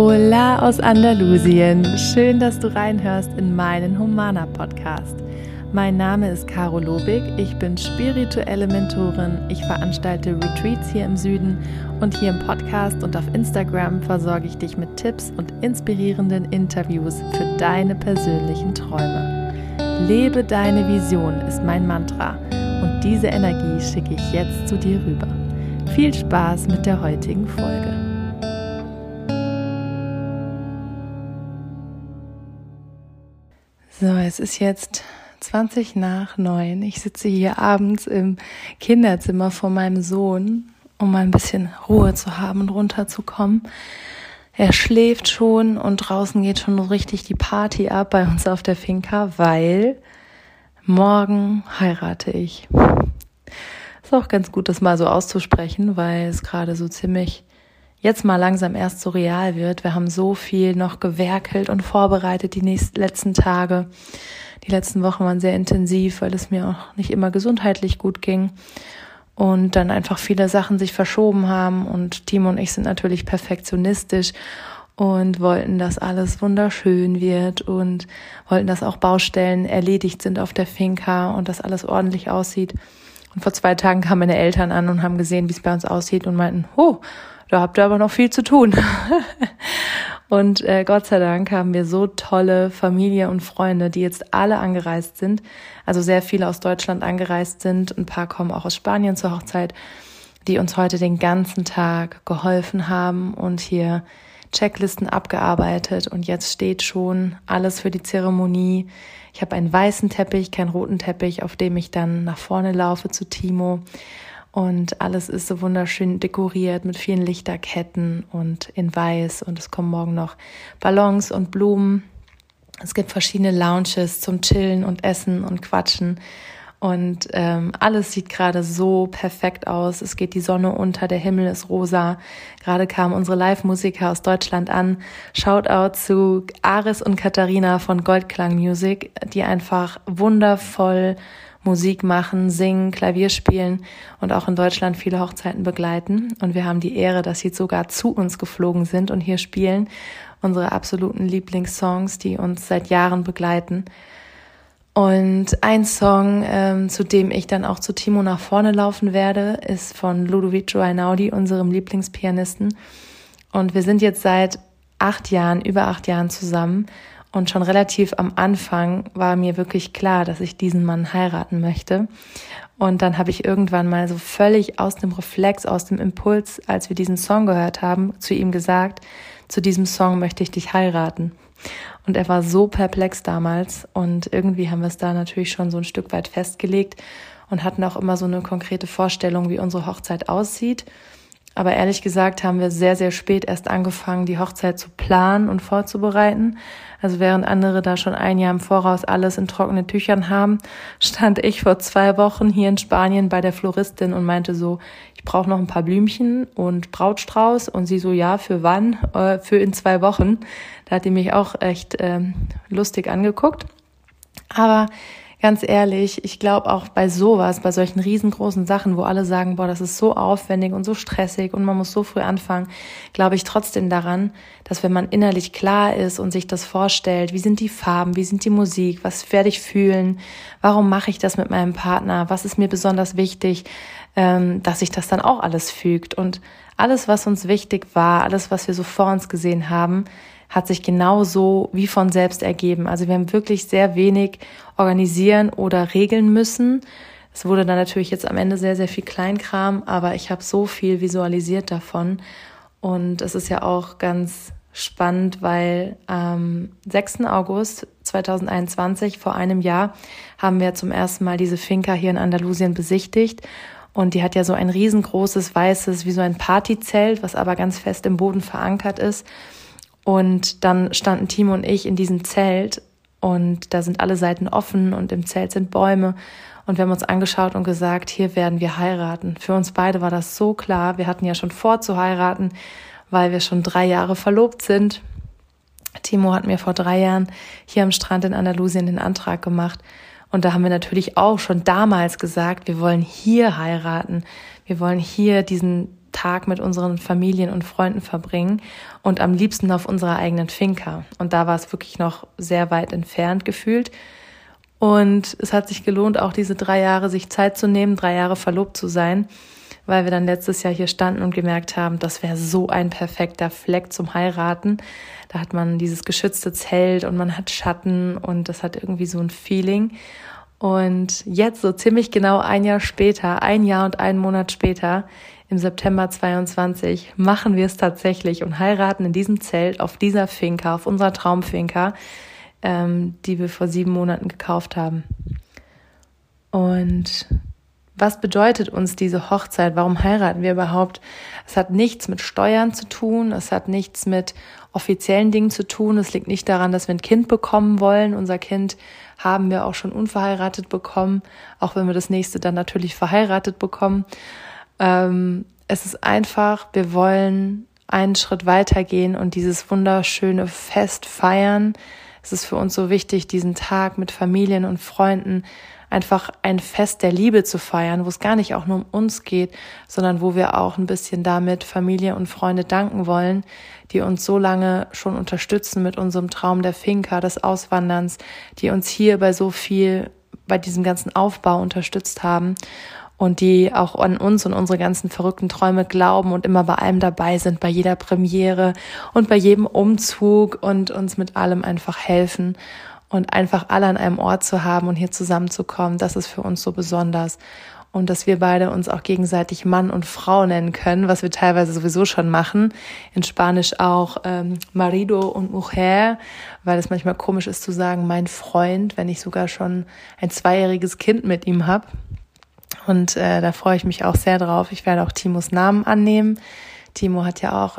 Hola aus Andalusien, schön, dass du reinhörst in meinen Humana-Podcast. Mein Name ist Caro Lobig, ich bin spirituelle Mentorin, ich veranstalte Retreats hier im Süden und hier im Podcast und auf Instagram versorge ich dich mit Tipps und inspirierenden Interviews für deine persönlichen Träume. Lebe deine Vision ist mein Mantra und diese Energie schicke ich jetzt zu dir rüber. Viel Spaß mit der heutigen Folge. So, es ist jetzt 20 nach 9. Ich sitze hier abends im Kinderzimmer vor meinem Sohn, um mal ein bisschen Ruhe zu haben und runterzukommen. Er schläft schon und draußen geht schon richtig die Party ab bei uns auf der Finca, weil morgen heirate ich. Ist auch ganz gut, das mal so auszusprechen, weil es gerade so ziemlich jetzt mal langsam erst so real wird. Wir haben so viel noch gewerkelt und vorbereitet die letzten Tage. Die letzten Wochen waren sehr intensiv, weil es mir auch nicht immer gesundheitlich gut ging und dann einfach viele Sachen sich verschoben haben. Und Timo und ich sind natürlich perfektionistisch und wollten, dass alles wunderschön wird und wollten, dass auch Baustellen erledigt sind auf der Finca und dass alles ordentlich aussieht. Und vor 2 Tagen kamen meine Eltern an und haben gesehen, wie es bei uns aussieht und meinten, oh, da habt ihr aber noch viel zu tun. Und Gott sei Dank haben wir so tolle Familie und Freunde, die jetzt alle angereist sind. Also sehr viele aus Deutschland angereist sind. Ein paar kommen auch aus Spanien zur Hochzeit, die uns heute den ganzen Tag geholfen haben und hier Checklisten abgearbeitet. Und jetzt steht schon alles für die Zeremonie. Ich habe einen weißen Teppich, keinen roten Teppich, auf dem ich dann nach vorne laufe zu Timo. Und alles ist so wunderschön dekoriert mit vielen Lichterketten und in Weiß. Und es kommen morgen noch Ballons und Blumen. Es gibt verschiedene Lounges zum Chillen und Essen und Quatschen. Und alles sieht gerade so perfekt aus. Es geht die Sonne unter, der Himmel ist rosa. Gerade kamen unsere Live-Musiker aus Deutschland an. Shoutout zu Aris und Katharina von Goldklang Music, die einfach wundervoll Musik machen, singen, Klavier spielen und auch in Deutschland viele Hochzeiten begleiten. Und wir haben die Ehre, dass sie sogar zu uns geflogen sind und hier spielen. Unsere absoluten Lieblingssongs, die uns seit Jahren begleiten. Und ein Song, zu dem ich dann auch zu Timo nach vorne laufen werde, ist von Ludovico Einaudi, unserem Lieblingspianisten. Und wir sind jetzt seit über 8 Jahren zusammen. Und schon relativ am Anfang war mir wirklich klar, dass ich diesen Mann heiraten möchte. Und dann habe ich irgendwann mal so völlig aus dem Reflex, aus dem Impuls, als wir diesen Song gehört haben, zu ihm gesagt, zu diesem Song möchte ich dich heiraten. Und er war so perplex damals und irgendwie haben wir es da natürlich schon so ein Stück weit festgelegt und hatten auch immer so eine konkrete Vorstellung, wie unsere Hochzeit aussieht. Aber ehrlich gesagt haben wir sehr, sehr spät erst angefangen, die Hochzeit zu planen und vorzubereiten. Also während andere da schon ein Jahr im Voraus alles in trockenen Tüchern haben, stand ich vor 2 Wochen hier in Spanien bei der Floristin und meinte so, ich brauche noch ein paar Blümchen und Brautstrauß. Und sie so, ja, für wann? Für in 2 Wochen. Da hat die mich auch echt lustig angeguckt. Aber ganz ehrlich, ich glaube auch bei sowas, bei solchen riesengroßen Sachen, wo alle sagen, boah, das ist so aufwendig und so stressig und man muss so früh anfangen, glaube ich trotzdem daran, dass wenn man innerlich klar ist und sich das vorstellt, wie sind die Farben, wie sind die Musik, was werde ich fühlen, warum mache ich das mit meinem Partner, was ist mir besonders wichtig, dass sich das dann auch alles fügt. Und alles, was uns wichtig war, alles, was wir so vor uns gesehen haben, hat sich genauso wie von selbst ergeben. Also wir haben wirklich sehr wenig organisieren oder regeln müssen. Es wurde dann natürlich jetzt am Ende sehr, sehr viel Kleinkram, aber ich habe so viel visualisiert davon. Und es ist ja auch ganz spannend, weil am 6. August 2021, vor einem Jahr, haben wir zum ersten Mal diese Finca hier in Andalusien besichtigt. Und die hat ja so ein riesengroßes, weißes, wie so ein Partyzelt, was aber ganz fest im Boden verankert ist. Und dann standen Timo und ich in diesem Zelt und da sind alle Seiten offen und im Zelt sind Bäume. Und wir haben uns angeschaut und gesagt, hier werden wir heiraten. Für uns beide war das so klar. Wir hatten ja schon vor zu heiraten, weil wir schon 3 Jahre verlobt sind. Timo hat mir vor 3 Jahren hier am Strand in Andalusien den Antrag gemacht. Und da haben wir natürlich auch schon damals gesagt, wir wollen hier heiraten. Wir wollen hier diesen Tag mit unseren Familien und Freunden verbringen und am liebsten auf unserer eigenen Finca. Und da war es wirklich noch sehr weit entfernt gefühlt. Und es hat sich gelohnt, auch diese 3 Jahre sich Zeit zu nehmen, 3 Jahre verlobt zu sein, weil wir dann letztes Jahr hier standen und gemerkt haben, das wäre so ein perfekter Fleck zum Heiraten. Da hat man dieses geschützte Zelt und man hat Schatten und das hat irgendwie so ein Feeling. Und jetzt, so ziemlich genau 1 Jahr später, 1 Jahr und 1 Monat später, im September 22, machen wir es tatsächlich und heiraten in diesem Zelt, auf dieser Finca, auf unserer Traumfinca, die wir vor 7 Monaten gekauft haben. Und was bedeutet uns diese Hochzeit? Warum heiraten wir überhaupt? Es hat nichts mit Steuern zu tun, es hat nichts mit offiziellen Dingen zu tun. Es liegt nicht daran, dass wir ein Kind bekommen wollen. Unser Kind haben wir auch schon unverheiratet bekommen, auch wenn wir das nächste dann natürlich verheiratet bekommen. Es ist einfach, wir wollen einen Schritt weitergehen und dieses wunderschöne Fest feiern. Es ist für uns so wichtig, diesen Tag mit Familien und Freunden einfach ein Fest der Liebe zu feiern, wo es gar nicht auch nur um uns geht, sondern wo wir auch ein bisschen damit Familie und Freunde danken wollen, die uns so lange schon unterstützen mit unserem Traum der Finca, des Auswanderns, die uns hier bei so viel, bei diesem ganzen Aufbau unterstützt haben und die auch an uns und unsere ganzen verrückten Träume glauben und immer bei allem dabei sind, bei jeder Premiere und bei jedem Umzug und uns mit allem einfach helfen. Und einfach alle an einem Ort zu haben und hier zusammenzukommen, das ist für uns so besonders. Und dass wir beide uns auch gegenseitig Mann und Frau nennen können, was wir teilweise sowieso schon machen. In Spanisch auch Marido und Mujer, weil es manchmal komisch ist zu sagen, mein Freund, wenn ich sogar schon ein 2-jähriges Kind mit ihm habe. Und da freue ich mich auch sehr drauf. Ich werde auch Timos Namen annehmen. Timo hat ja auch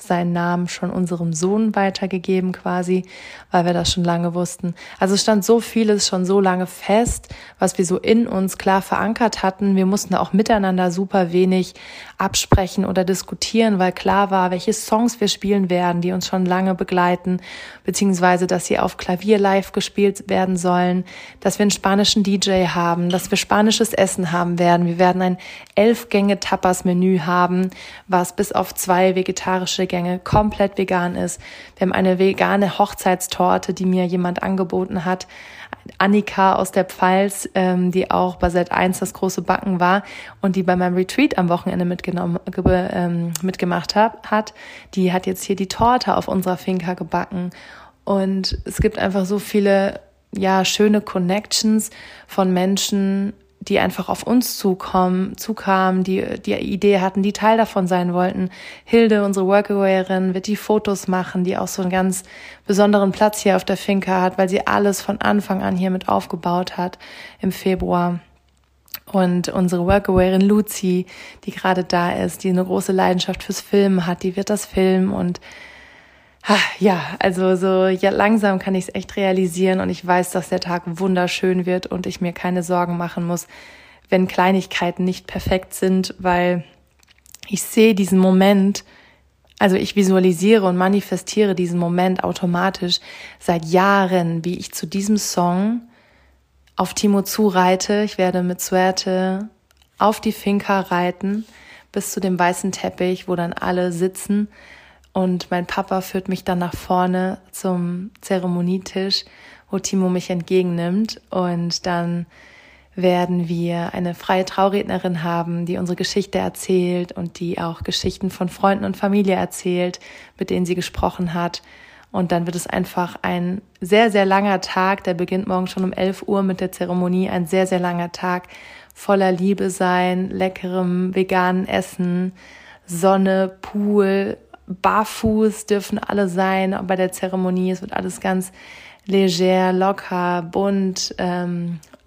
seinen Namen schon unserem Sohn weitergegeben quasi, weil wir das schon lange wussten. Also es stand so vieles schon so lange fest, was wir so in uns klar verankert hatten. Wir mussten auch miteinander super wenig absprechen oder diskutieren, weil klar war, welche Songs wir spielen werden, die uns schon lange begleiten, beziehungsweise, dass sie auf Klavier live gespielt werden sollen, dass wir einen spanischen DJ haben, dass wir spanisches Essen haben werden. Wir werden ein 11-Gänge-Tapas-Menü haben, was bis auf 2 vegetarische Gänge komplett vegan ist. Wir haben eine vegane Hochzeitstorte, die mir jemand angeboten hat. Annika aus der Pfalz, die auch bei Z1 das große Backen war und die bei meinem Retreat am Wochenende mitgemacht hat. Die hat jetzt hier die Torte auf unserer Finca gebacken. Und es gibt einfach so viele, ja, schöne Connections von Menschen, die einfach auf uns zukamen, die Idee hatten, die Teil davon sein wollten. Hilde, unsere Workawayerin, wird die Fotos machen, die auch so einen ganz besonderen Platz hier auf der Finca hat, weil sie alles von Anfang an hier mit aufgebaut hat im Februar. Und unsere Workawayerin Lucy, die gerade da ist, die eine große Leidenschaft fürs Filmen hat, die wird das filmen und ja, also so ja, langsam kann ich es echt realisieren und ich weiß, dass der Tag wunderschön wird und ich mir keine Sorgen machen muss, wenn Kleinigkeiten nicht perfekt sind, weil ich sehe diesen Moment, also ich visualisiere und manifestiere diesen Moment automatisch seit Jahren, wie ich zu diesem Song auf Timo zureite. Ich werde mit Suerte auf die Finca reiten bis zu dem weißen Teppich, wo dann alle sitzen. Und mein Papa führt mich dann nach vorne zum Zeremonietisch, wo Timo mich entgegennimmt. Und dann werden wir eine freie Traurednerin haben, die unsere Geschichte erzählt und die auch Geschichten von Freunden und Familie erzählt, mit denen sie gesprochen hat. Und dann wird es einfach ein sehr, sehr langer Tag, der beginnt morgen schon um 11 Uhr mit der Zeremonie, ein sehr, sehr langer Tag voller Liebe sein, leckerem veganen Essen, Sonne, Pool. Barfuß dürfen alle sein bei der Zeremonie. Es wird alles ganz leger, locker, bunt.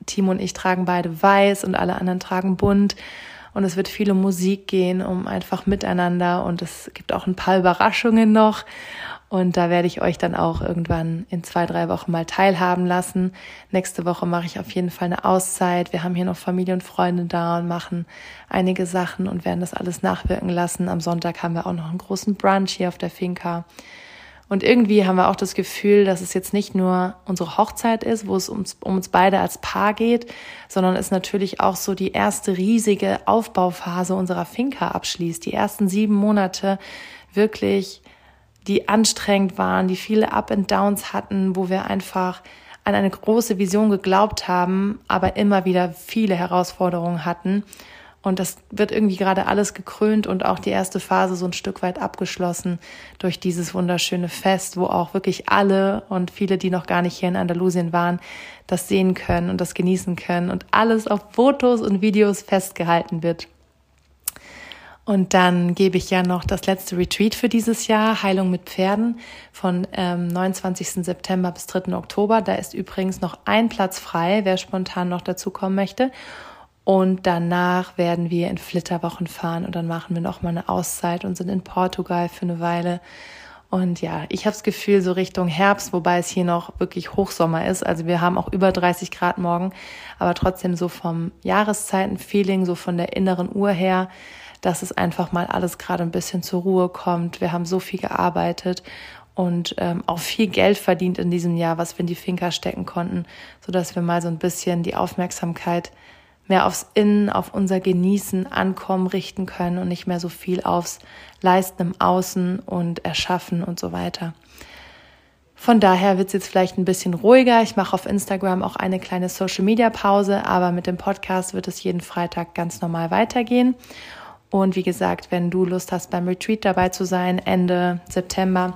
Timo und ich tragen beide weiß und alle anderen tragen bunt. Und es wird viel um Musik gehen, um einfach miteinander. Und es gibt auch ein paar Überraschungen noch. Und da werde ich euch dann auch irgendwann in 2-3 Wochen mal teilhaben lassen. Nächste Woche mache ich auf jeden Fall eine Auszeit. Wir haben hier noch Familie und Freunde da und machen einige Sachen und werden das alles nachwirken lassen. Am Sonntag haben wir auch noch einen großen Brunch hier auf der Finca. Und irgendwie haben wir auch das Gefühl, dass es jetzt nicht nur unsere Hochzeit ist, wo es um uns beide als Paar geht, sondern es natürlich auch so die erste riesige Aufbauphase unserer Finca abschließt. Die ersten 7 Monate wirklich, die anstrengend waren, die viele Up and Downs hatten, wo wir einfach an eine große Vision geglaubt haben, aber immer wieder viele Herausforderungen hatten. Und das wird irgendwie gerade alles gekrönt und auch die erste Phase so ein Stück weit abgeschlossen durch dieses wunderschöne Fest, wo auch wirklich alle und viele, die noch gar nicht hier in Andalusien waren, das sehen können und das genießen können und alles auf Fotos und Videos festgehalten wird. Und dann gebe ich ja noch das letzte Retreat für dieses Jahr, Heilung mit Pferden, von 29. September bis 3. Oktober. Da ist übrigens noch ein Platz frei, wer spontan noch dazukommen möchte. Und danach werden wir in Flitterwochen fahren und dann machen wir nochmal eine Auszeit und sind in Portugal für eine Weile. Und ja, ich habe das Gefühl, so Richtung Herbst, wobei es hier noch wirklich Hochsommer ist. Also wir haben auch über 30 Grad morgen, aber trotzdem so vom Jahreszeitenfeeling, so von der inneren Uhr her, dass es einfach mal alles gerade ein bisschen zur Ruhe kommt. Wir haben so viel gearbeitet und auch viel Geld verdient in diesem Jahr, was wir in die Finca stecken konnten, sodass wir mal so ein bisschen die Aufmerksamkeit mehr aufs Innen, auf unser Genießen, Ankommen richten können und nicht mehr so viel aufs Leisten im Außen und Erschaffen und so weiter. Von daher wird es jetzt vielleicht ein bisschen ruhiger. Ich mache auf Instagram auch eine kleine Social-Media-Pause, aber mit dem Podcast wird es jeden Freitag ganz normal weitergehen. Und wie gesagt, wenn du Lust hast, beim Retreat dabei zu sein, Ende September,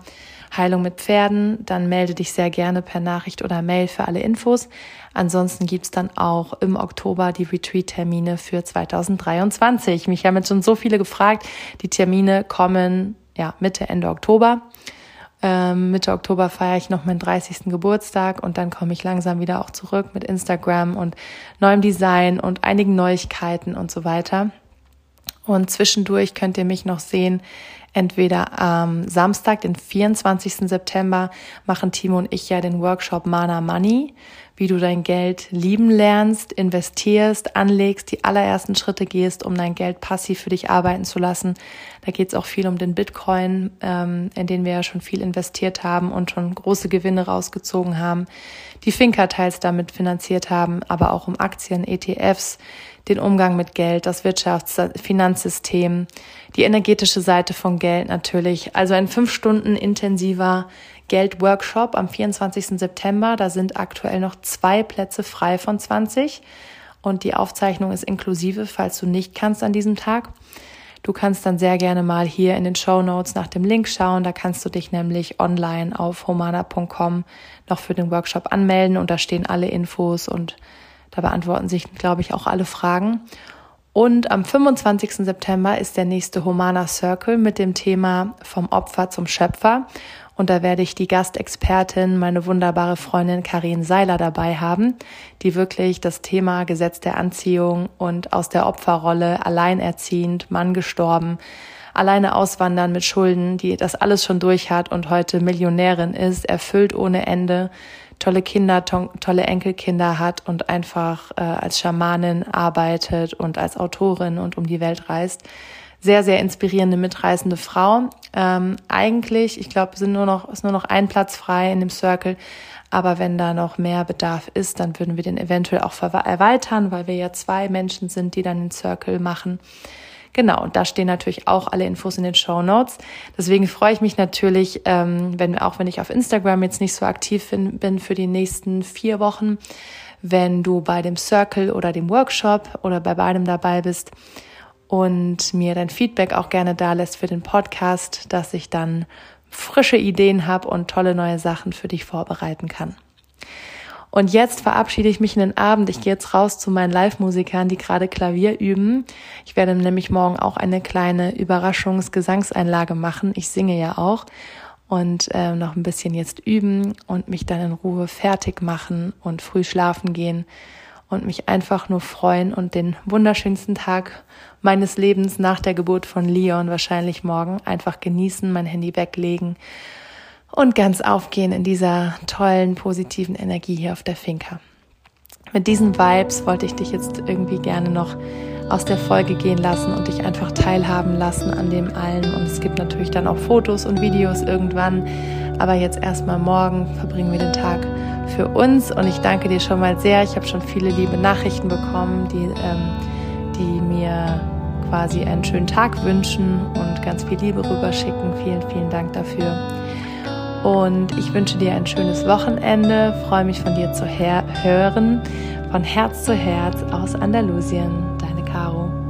Heilung mit Pferden, dann melde dich sehr gerne per Nachricht oder Mail für alle Infos. Ansonsten gibt's dann auch im Oktober die Retreat-Termine für 2023. Mich haben jetzt schon so viele gefragt. Die Termine kommen ja Mitte, Ende Oktober. Mitte Oktober feiere ich noch meinen 30. Geburtstag und dann komme ich langsam wieder auch zurück mit Instagram und neuem Design und einigen Neuigkeiten und so weiter. Und zwischendurch könnt ihr mich noch sehen, entweder am Samstag, den 24. September, machen Timo und ich ja den Workshop Mana Money, wie du dein Geld lieben lernst, investierst, anlegst, die allerersten Schritte gehst, um dein Geld passiv für dich arbeiten zu lassen. Da geht es auch viel um den Bitcoin, in den wir ja schon viel investiert haben und schon große Gewinne rausgezogen haben, die Finca teils damit finanziert haben, aber auch um Aktien, ETFs, den Umgang mit Geld, das Finanzsystem, die energetische Seite von Geld natürlich. Also ein 5 Stunden intensiver Geld-Workshop am 24. September. Da sind aktuell noch 2 Plätze frei von 20 und die Aufzeichnung ist inklusive, falls du nicht kannst an diesem Tag. Du kannst dann sehr gerne mal hier in den Shownotes nach dem Link schauen. Da kannst du dich nämlich online auf humana.com noch für den Workshop anmelden und da stehen alle Infos und da beantworten sich, glaube ich, auch alle Fragen. Und am 25. September ist der nächste Humana Circle mit dem Thema vom Opfer zum Schöpfer. Und da werde ich die Gastexpertin, meine wunderbare Freundin Karin Seiler dabei haben, die wirklich das Thema Gesetz der Anziehung und aus der Opferrolle, alleinerziehend, Mann gestorben, alleine auswandern mit Schulden, die das alles schon durch hat und heute Millionärin ist, erfüllt ohne Ende, tolle Kinder, tolle Enkelkinder hat und einfach als Schamanin arbeitet und als Autorin und um die Welt reist. Sehr, sehr inspirierende, mitreißende Frau. Eigentlich, ich glaube, ist nur noch ein Platz frei in dem Circle. Aber wenn da noch mehr Bedarf ist, dann würden wir den eventuell auch erweitern, weil wir ja 2 Menschen sind, die dann den Circle machen. Genau, und da stehen natürlich auch alle Infos in den Shownotes. Deswegen freue ich mich natürlich, wenn ich auf Instagram jetzt nicht so aktiv bin für die nächsten 4 Wochen, wenn du bei dem Circle oder dem Workshop oder bei beidem dabei bist und mir dein Feedback auch gerne da lässt für den Podcast, dass ich dann frische Ideen habe und tolle neue Sachen für dich vorbereiten kann. Und jetzt verabschiede ich mich in den Abend. Ich gehe jetzt raus zu meinen Live-Musikern, die gerade Klavier üben. Ich werde nämlich morgen auch eine kleine Überraschungsgesangseinlage machen. Ich singe ja auch und noch ein bisschen jetzt üben und mich dann in Ruhe fertig machen und früh schlafen gehen und mich einfach nur freuen und den wunderschönsten Tag meines Lebens nach der Geburt von Leon wahrscheinlich morgen einfach genießen, mein Handy weglegen und ganz aufgehen in dieser tollen, positiven Energie hier auf der Finca. Mit diesen Vibes wollte ich dich jetzt irgendwie gerne noch aus der Folge gehen lassen und dich einfach teilhaben lassen an dem allem. Und es gibt natürlich dann auch Fotos und Videos irgendwann. Aber jetzt erstmal morgen verbringen wir den Tag für uns und ich danke dir schon mal sehr. Ich habe schon viele liebe Nachrichten bekommen, die mir quasi einen schönen Tag wünschen und ganz viel Liebe rüberschicken. Vielen, vielen Dank dafür. Und ich wünsche dir ein schönes Wochenende. Freue mich, von dir zu hören. Von Herz zu Herz aus Andalusien. Deine Caro.